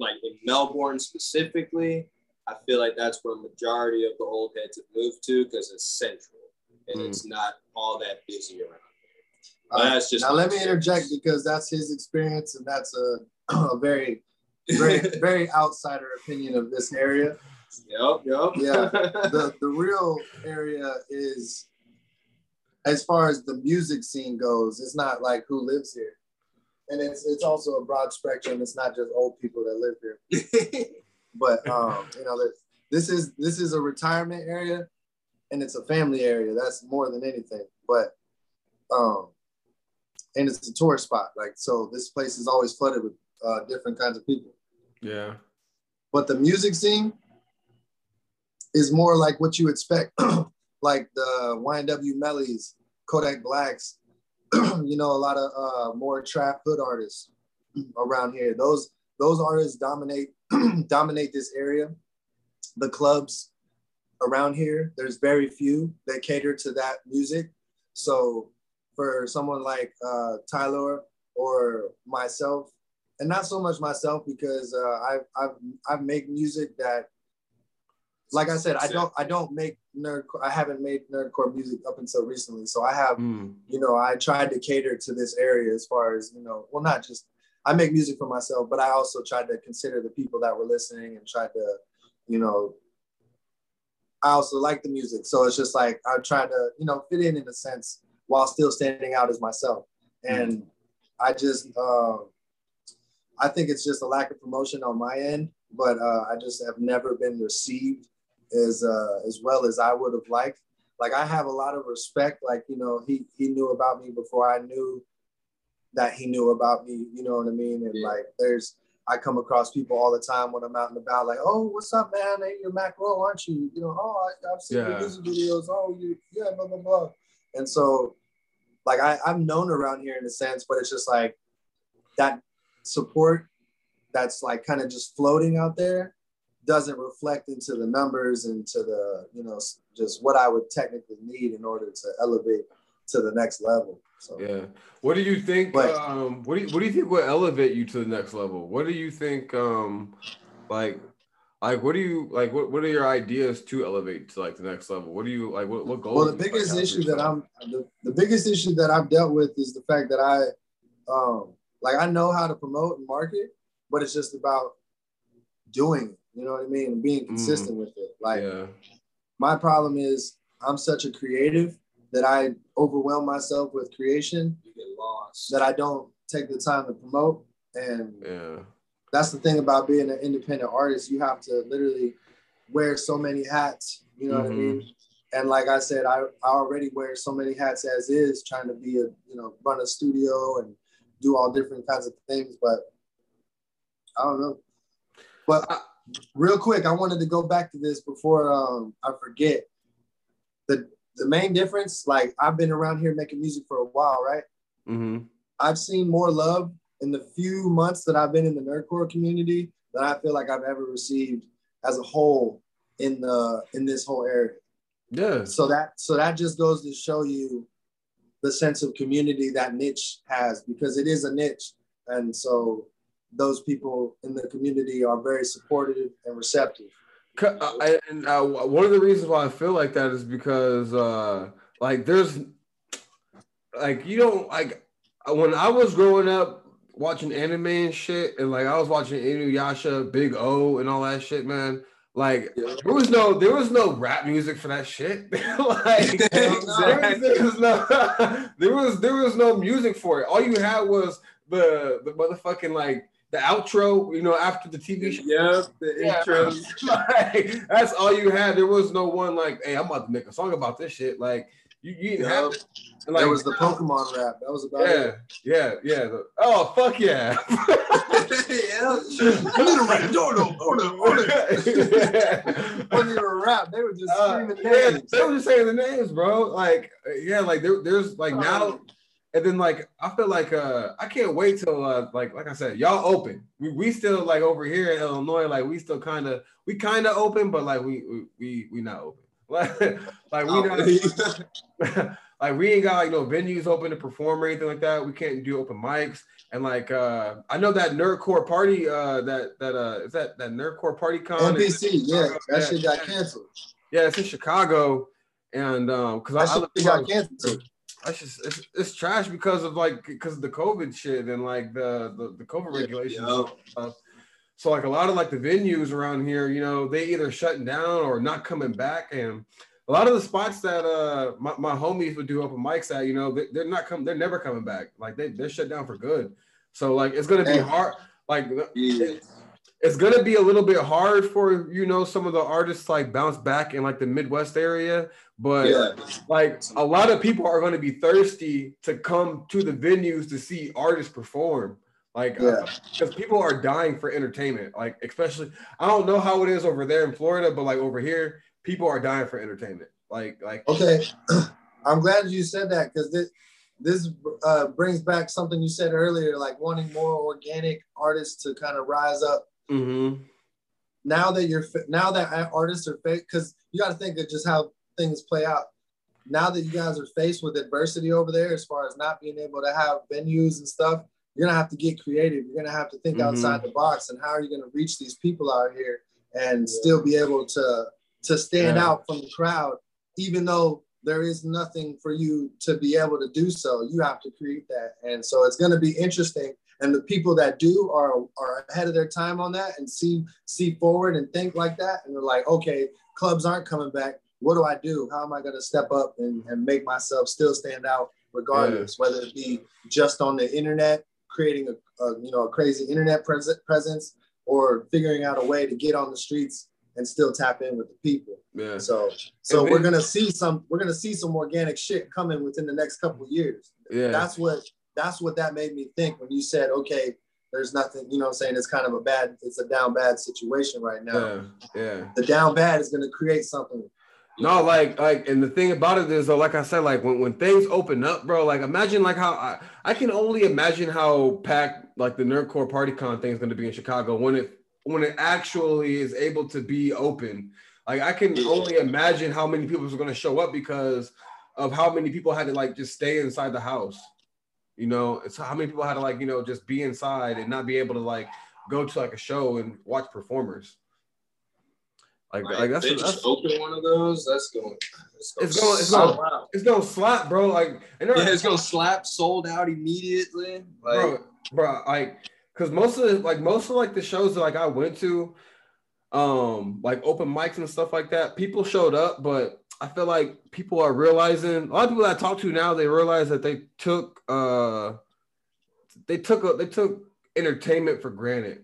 like in Melbourne specifically, I feel like that's where majority of the old heads have moved to because it's central and it's not all that busy around here. That's just now let me interject because that's his experience and that's a very, very, very outsider opinion of this area. Yep. Yeah. The real area is, as far as the music scene goes, it's not like who lives here. And it's also a broad spectrum. It's not just old people that live here. But, you know, this is a retirement area and it's a family area. That's more than anything. But, and it's a tourist spot. Like, so this place is always flooded with different kinds of people. Yeah. But the music scene is more like what you expect, like the YNW Mellies, Kodak Blacks, you know, a lot of more trap hood artists around here. Those artists dominate this area. The clubs around here, there's very few that cater to that music. So for someone like Tyler or myself, and not so much myself because I've made music that, like I said, I don't make nerdcore. I haven't made nerdcore music up until recently. So I have, you know, I tried to cater to this area as far as, you know, well, not just, I make music for myself, but I also tried to consider the people that were listening and tried to, you know, I also like the music. So it's just like, I try to, you know, fit in a sense while still standing out as myself. And I just, I think it's just a lack of promotion on my end, but I just have never been received as well as I would have liked. Like I have a lot of respect, like, you know, he knew about me before I knew that he knew about me, you know what I mean? And like, I come across people all the time when I'm out and about, like, oh, what's up, man? Hey, you're Macro, aren't you? You know, oh, I've seen your music videos. Oh, yeah, blah, blah, blah. And so like, I'm known around here in a sense, but it's just like that support that's like kind of just floating out there doesn't reflect into the numbers and to the, you know, just what I would technically need in order to elevate to the next level. So yeah, what do you think, but, what do you think will elevate you to the next level? What do you think, what are your ideas to elevate to like the next level? What do you like, what goals? Well, the biggest issue that I've dealt with is the fact that I know how to promote and market, but it's just about doing it, you know what I mean? And being consistent with it. Like my problem is I'm such a creative that I overwhelm myself with creation. You get lost. That I don't take the time to promote. And that's the thing about being an independent artist. You have to literally wear so many hats, you know what I mean? And like I said, I already wear so many hats as is, trying to be run a studio and do all different kinds of things, but I don't know. But real quick, I wanted to go back to this before I forget. The main difference, like I've been around here making music for a while, right? I've seen more love in the few months that I've been in the nerdcore community that I feel like I've ever received as a whole in the in this whole area. Yeah. So that just goes to show you the sense of community that niche has, because it is a niche. And so those people in the community are very supportive and receptive. And one of the reasons why I feel like that is because when I was growing up watching anime and shit, and like I was watching Inuyasha, Big O, and all that shit, man. Like there was no rap music for that shit. Like exactly. there was no music for it. All you had was the motherfucking like the outro, you know, after the TV show. Yep, intro. Like, that's all you had. There was no one like, hey, I'm about to make a song about this shit. Like you didn't have it. And like, that was the Pokemon rap. That was about it. Yeah. Oh, fuck yeah. I need to rap. I need to rap. They were just screaming names. They were just saying the names, bro. Like, yeah, like there's like now, and then like I feel like I can't wait till like I said, y'all open. We still like over here in Illinois, like we still kind of open, but like we not open. Like we ain't got like no venues open to perform or anything like that. We can't do open mics. And like I know that Nerdcore Party that Nerdcore PartyCon NPC, that shit got canceled. Yeah, it's in Chicago, and because I got canceled. That's just it's trash because of the COVID shit and like the COVID regulations. Yeah. And stuff. So like a lot of like the venues around here, you know, they either shutting down or not coming back. And a lot of the spots that my homies would do open mics at, you know, they're not coming. They're never coming back. Like they're shut down for good. So like it's gonna be hard. Like it's gonna be a little bit hard for, you know, some of the artists like bounce back in like the Midwest area. But like a lot of people are gonna be thirsty to come to the venues to see artists perform. Like because people are dying for entertainment. Like especially, I don't know how it is over there in Florida, but like over here, people are dying for entertainment. Like. Okay, I'm glad you said that because this brings back something you said earlier, like wanting more organic artists to kind of rise up. Mm-hmm. Now that artists are faced, because you got to think of just how things play out. Now that you guys are faced with adversity over there, as far as not being able to have venues and stuff, you're gonna have to get creative. You're gonna have to think outside the box, and how are you gonna reach these people out here and still be able to stand out from the crowd, even though there is nothing for you to be able to do so. You have to create that. And so it's going to be interesting. And the people that do are ahead of their time on that and see forward and think like that. And they're like, okay, clubs aren't coming back. What do I do? How am I going to step up and make myself still stand out regardless, whether it be just on the internet, creating a crazy internet presence, or figuring out a way to get on the streets and still tap in with the people. Yeah. So we're gonna see some organic shit coming within the next couple of years. Yeah. That's what that made me think when you said, okay, there's nothing, you know what I'm saying? It's kind of a down bad situation right now. Yeah. The down bad is gonna create something. No, like and the thing about it is, though, like I said, like when things open up, bro, like imagine like how I can only imagine how packed like the Nerdcore PartyCon thing is gonna be in Chicago when it actually is able to be open. Like I can only imagine how many people are going to show up because of how many people had to like just stay inside the house, you know. It's how many people had to like, you know, just be inside and not be able to like go to like a show and watch performers. Like that's, they just open one of those. It's gonna slap, bro. Like it's gonna slap, sold out immediately, like, bro. Like. Cause most of the shows that like I went to, like open mics and stuff like that, people showed up, but I feel like people are realizing, a lot of people that I talk to now, they realize that they took entertainment for granted.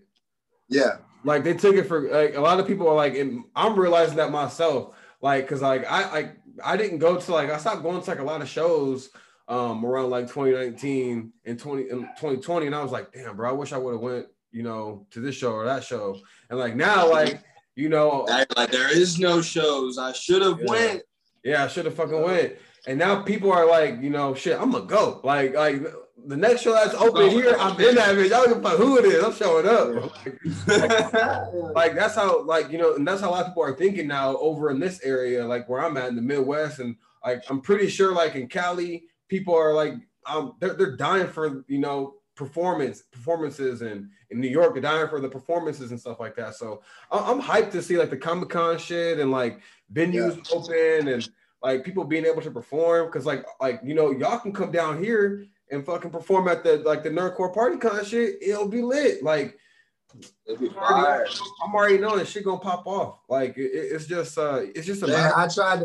Yeah, like they took it for like a lot of people are like, and I'm realizing that myself, like cause like I didn't go to like I stopped going to like a lot of shows. Around like 2019 and 2020, and I was like, damn, bro, I wish I would have went, you know, to this show or that show. And like now, like, you know, like there is no shows. I should have went. Yeah, I should have fucking went. And now people are like, you know, shit, I'm gonna go. Like The next show that's open here, I'm in that bitch. I don't give a fuck who it is. I'm showing up. Like that's how, like, you know, and that's how a lot of people are thinking now over in this area, like where I'm at in the Midwest, and like I'm pretty sure, like in Cali, people are like, they're dying for, you know, performances, and in New York, they're dying for the performances and stuff like that. So I'm hyped to see like the Comic Con shit and like venues open and like people being able to perform, because like you know, y'all can come down here and fucking perform at the like the Nerdcore PartyCon shit. It'll be lit. Like it'll be fire. I'm already knowing shit gonna pop off. Like it's just a. Yeah, I tried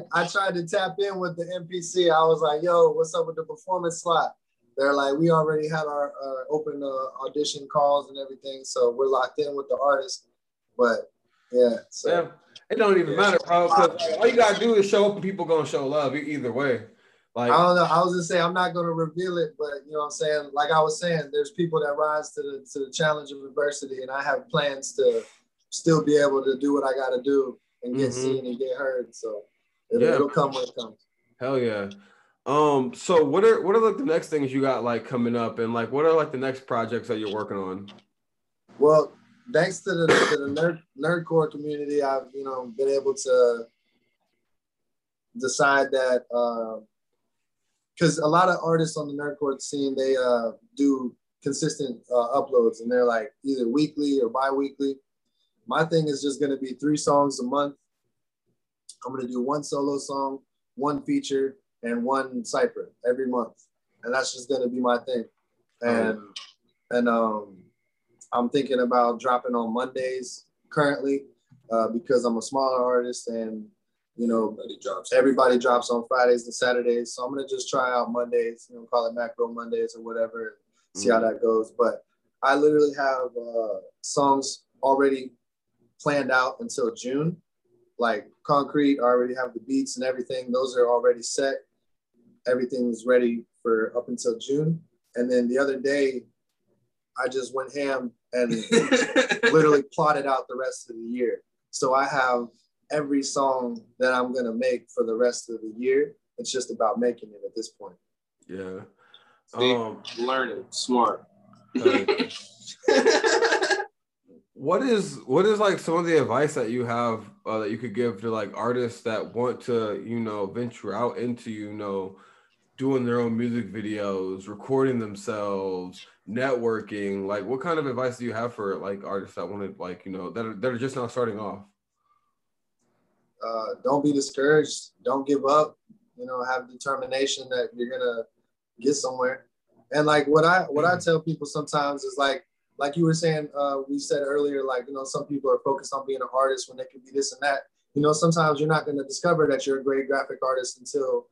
to tap in with the NPC. I was like, yo, what's up with the performance slot? They're like, we already had our open audition calls and everything, so we're locked in with the artist. But yeah, so yeah, it don't even matter, bro. Because all you gotta do is show up, and people gonna show love either way. Like, I don't know. I was gonna say I'm not gonna reveal it, but you know what I'm saying. Like I was saying, there's people that rise to the challenge of adversity, and I have plans to still be able to do what I gotta do and get seen and get heard. So it'll come when it comes. Hell yeah. So what are like the next things you got like coming up, and like what are like the next projects that you're working on? Well, thanks to the nerdcore community, I've been able to decide that. Because a lot of artists on the nerdcore scene, they do consistent uploads, and they're like either weekly or bi-weekly. My thing is just going to be 3 songs a month. I'm going to do 1 solo song, 1 feature, and 1 cypher every month, and that's just going to be my thing. And I'm thinking about dropping on Mondays currently because I'm a smaller artist, and everybody drops on Fridays and Saturdays. So I'm going to just try out Mondays, call it Macro Mondays or whatever, see how that goes. But I literally have songs already planned out until June, like concrete. I already have the beats and everything. Those are already set. Everything's ready for up until June. And then the other day, I just went ham and literally plotted out the rest of the year. So I have every song that I'm gonna make for the rest of the year. It's just about making it at this point. Yeah. Learning, smart. What is like some of the advice that you have that you could give to like artists that want to, venture out into, doing their own music videos, recording themselves, networking? Like what kind of advice do you have for like artists that want to like, that are just now starting off? Don't be discouraged. Don't give up. Have determination that you're gonna get somewhere. And like what I tell people sometimes is like you were saying, we said earlier, like some people are focused on being an artist when they can be this and that. Sometimes you're not gonna discover that you're a great graphic artist until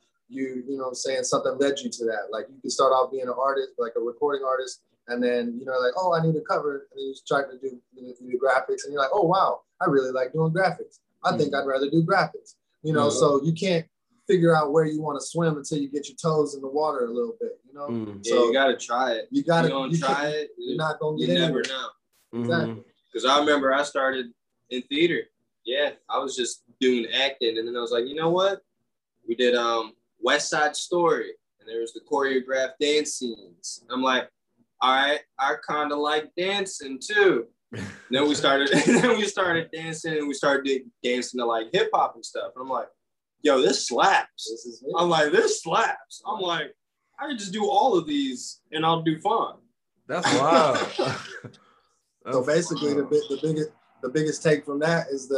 something led you to that. Like you can start off being an artist, like a recording artist, and then like, oh, I need a cover, and you try to do graphics, and you're like, oh wow, I really like doing graphics. I think I'd rather do graphics, so you can't figure out where you want to swim until you get your toes in the water a little bit, So you got to try it. You got to try it. You're not going to get it. You never know. Exactly. Because I remember I started in theater. Yeah, I was just doing acting. And then I was like, you know what? We did West Side Story. And there was the choreographed dance scenes. I'm like, all right, I kind of like dancing too. Then we started dancing, and we started dancing to like hip hop and stuff. And I'm like, yo, this slaps. I'm like, I can just do all of these and I'll do fine. That's wild. So basically the biggest take from that is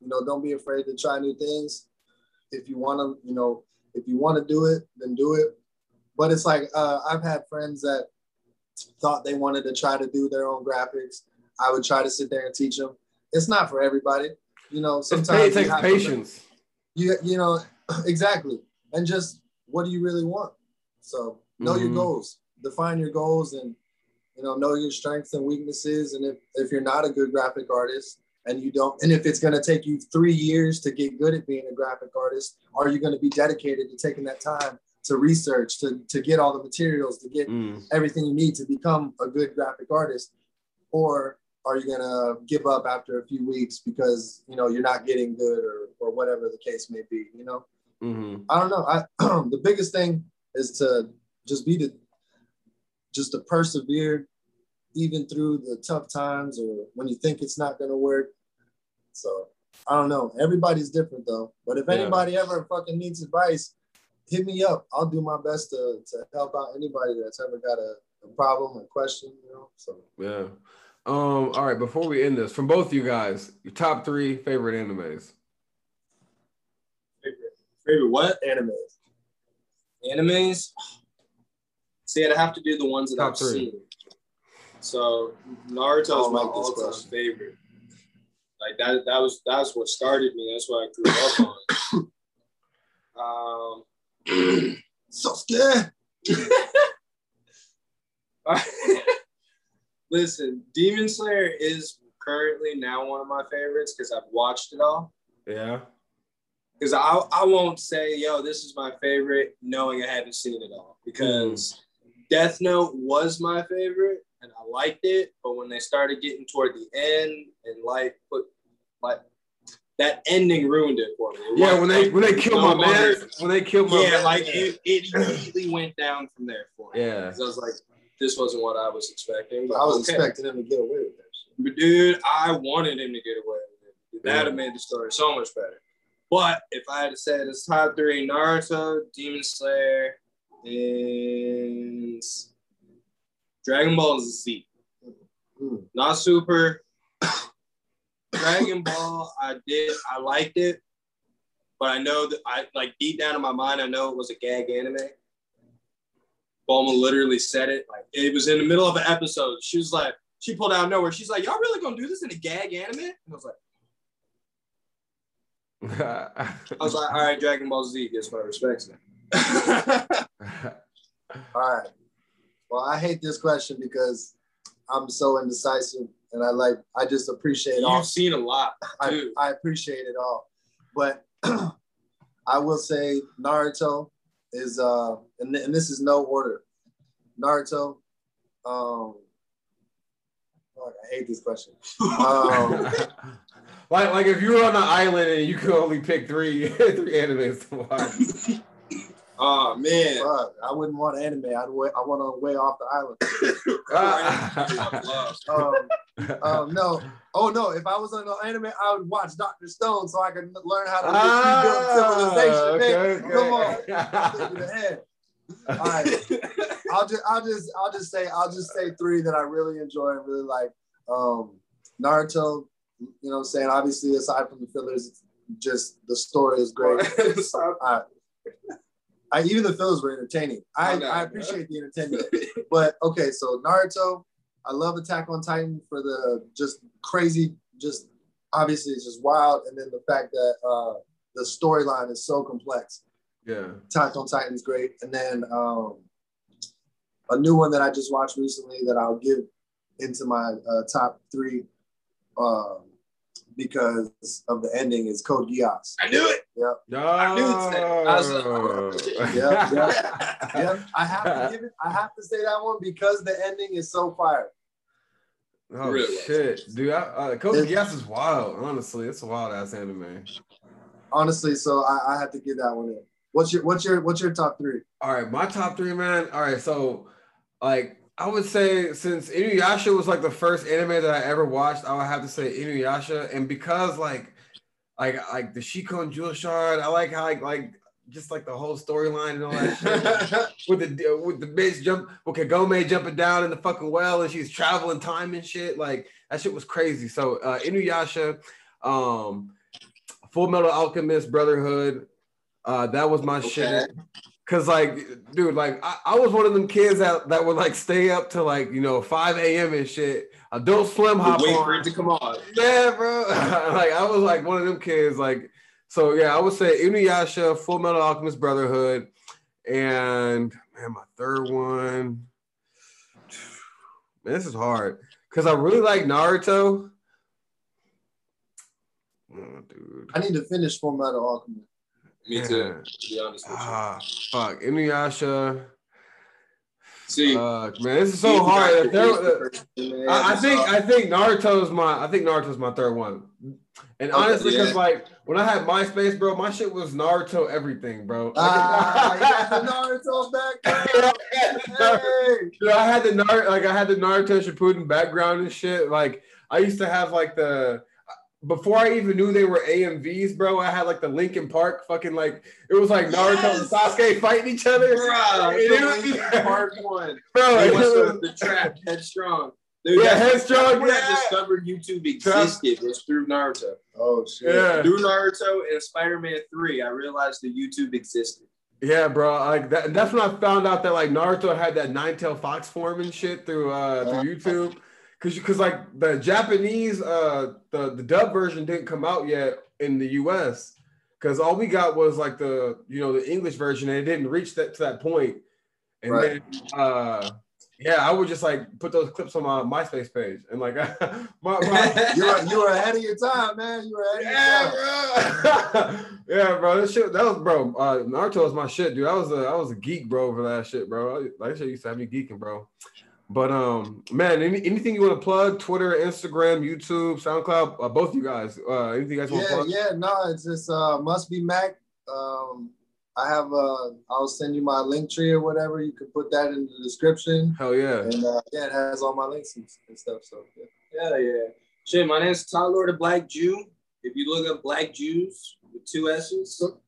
don't be afraid to try new things. If you want to, if you want to do it, then do it. But it's like, I've had friends that thought they wanted to try to do their own graphics. I would try to sit there and teach them. It's not for everybody. Sometimes it takes patience. Exactly. And just what do you really want? So know your goals, define your goals, and know your strengths and weaknesses. And if you're not a good graphic artist and if it's going to take you 3 years to get good at being a graphic artist, are you going to be dedicated to taking that time to research, to get all the materials, to get everything you need to become a good graphic artist? Or are you gonna give up after a few weeks because you're not getting good or whatever the case may be? I don't know. The biggest thing is to just be just to persevere even through the tough times or when you think it's not going to work. So I don't know. Everybody's different though. But if anybody ever fucking needs advice, hit me up. I'll do my best to help out anybody that's ever got a problem or question, you know? So yeah. All right, before we end this, from both you guys, your top three favorite animes. Favorite what? Animes? See, I'd have to do the ones that I've seen. So Naruto is my all-time favorite. Like that's what started me. That's what I grew up on. So scared. Listen, Demon Slayer is currently now one of my favorites because I've watched it all. Yeah. Because I won't say, yo, this is my favorite, knowing I hadn't seen it all. Because Death Note was my favorite, and I liked it. But when they started getting toward the end, and that ending ruined it for me. When they killed my man. It immediately went down from there for me. Yeah. Because I was like, this wasn't what I was expecting. But I was expecting him to get away with that shit. But dude, I wanted him to get away with it. That would have made the story so much better. But if I had to say it's top three, Naruto, Demon Slayer, and Dragon Ball Z. Not Super. Dragon Ball, I liked it. But I know that deep down in my mind, I know it was a gag anime. Bulma literally said it. Like, it was in the middle of an episode. She was like, she pulled out of nowhere. She's like, y'all really gonna do this in a gag anime? And I was like, all right, Dragon Ball Z gets my respects now. All right. Well, I hate this question because I'm so indecisive, and I just appreciate all. You've seen a lot. I appreciate it all, but I will say Naruto is and this is no order. Naruto. I hate this question. Like if you were on an island and you could only pick three animes to watch. Oh man, I wouldn't want anime. I want to way off the island. No. Oh no! If I was on an anime, I would watch Dr. Stone so I could learn how to rebuild civilization. Okay. Come on. All right, I'll just say three that I really enjoy and really like. Naruto, you know what I'm saying? Obviously, aside from the fillers, it's just the story is great. Even the fillers were entertaining. I appreciate the entertainment. But okay, so Naruto, I love Attack on Titan for the just crazy, just obviously it's just wild, and then the fact that the storyline is so complex. Yeah, Attack on Titan is great. And then a new one that I just watched recently that I'll give into my top three because of the ending is Code Geass. I knew it. Yep. No. I knew it. I was like, oh. Yep. I have to say that one because the ending is so fire. Oh, really? Shit. Dude, Code Geass is wild. Honestly, it's a wild-ass anime. Honestly, so I have to give that one in. What's your top three? All right, my top three, man. All right, so like I would say since Inuyasha was like the first anime that I ever watched, I would have to say Inuyasha, and because like the Shikon Jewel shard, I like how like just like the whole storyline and all that shit with the bitch Kagome jumping down in the fucking well and she's traveling time and shit, like that shit was crazy. So Inuyasha, Full Metal Alchemist Brotherhood. That was my shit. Cause like, dude, like I was one of them kids that would like stay up to like, you know, 5 a.m. and shit. Adult Swim hop on. Wait for it to come on. Yeah, bro. Like I was like one of them kids. Like, so yeah, I would say Inuyasha, Full Metal Alchemist Brotherhood. And man, my third one. Man, this is hard. Cause I really like Naruto. Oh, dude. I need to finish Full Metal Alchemist. Me too, to be honest with you. Fuck. Inuyasha. See, man, this is so hard. I think Naruto's my third one. And honestly, because like when I had MySpace, bro, my shit was Naruto everything, bro. Naruto background. Hey. I had the Naruto Shippuden background and shit. Like I used to have like the. Before I even knew they were AMVs, bro, I had like the Linkin Park fucking like it was like Naruto and Sasuke fighting each other. Bro, it was Part One. Bro, they went to the trap headstrong. Dude, yeah, headstrong. I discovered YouTube existed was through Naruto. Oh shit! Yeah. Through Naruto and Spider-Man 3, I realized that YouTube existed. Yeah, bro. Like that. That's when I found out that like Naruto had that nine-tailed fox form and shit through YouTube. Cause like the Japanese the dub version didn't come out yet in the U.S. Cause all we got was like the English version and it didn't reach to that point. And right. Then I would just like put those clips on my MySpace page and like you were ahead of your time, man. You were ahead of your time. Bro. Yeah, bro. That was bro. Naruto was my shit, dude. I was a geek, bro, for that shit, bro. That shit used to have me geeking, bro. But man, anything you want to plug? Twitter, Instagram, YouTube, SoundCloud, both you guys. Anything you guys want to plug? It's just Must Be Mac. I have I'll send you my link tree or whatever. You can put that in the description. Hell yeah! And it has all my links and stuff. So yeah. Shit, my name's Tyler the Black Jew. If you look up Black Jews with two S's, so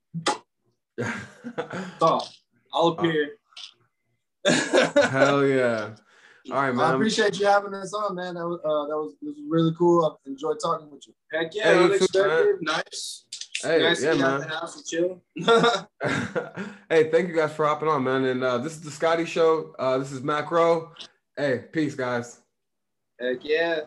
I'll appear. Hell yeah! All right, man. I appreciate you having us on, man. That was really cool. I enjoyed talking with you. Heck yeah, unexpected, nice. Hey, nice to be out the house and chill. Hey, thank you guys for hopping on, man. And this is the Scottie Show. This is Macro. Hey, peace, guys. Heck yeah.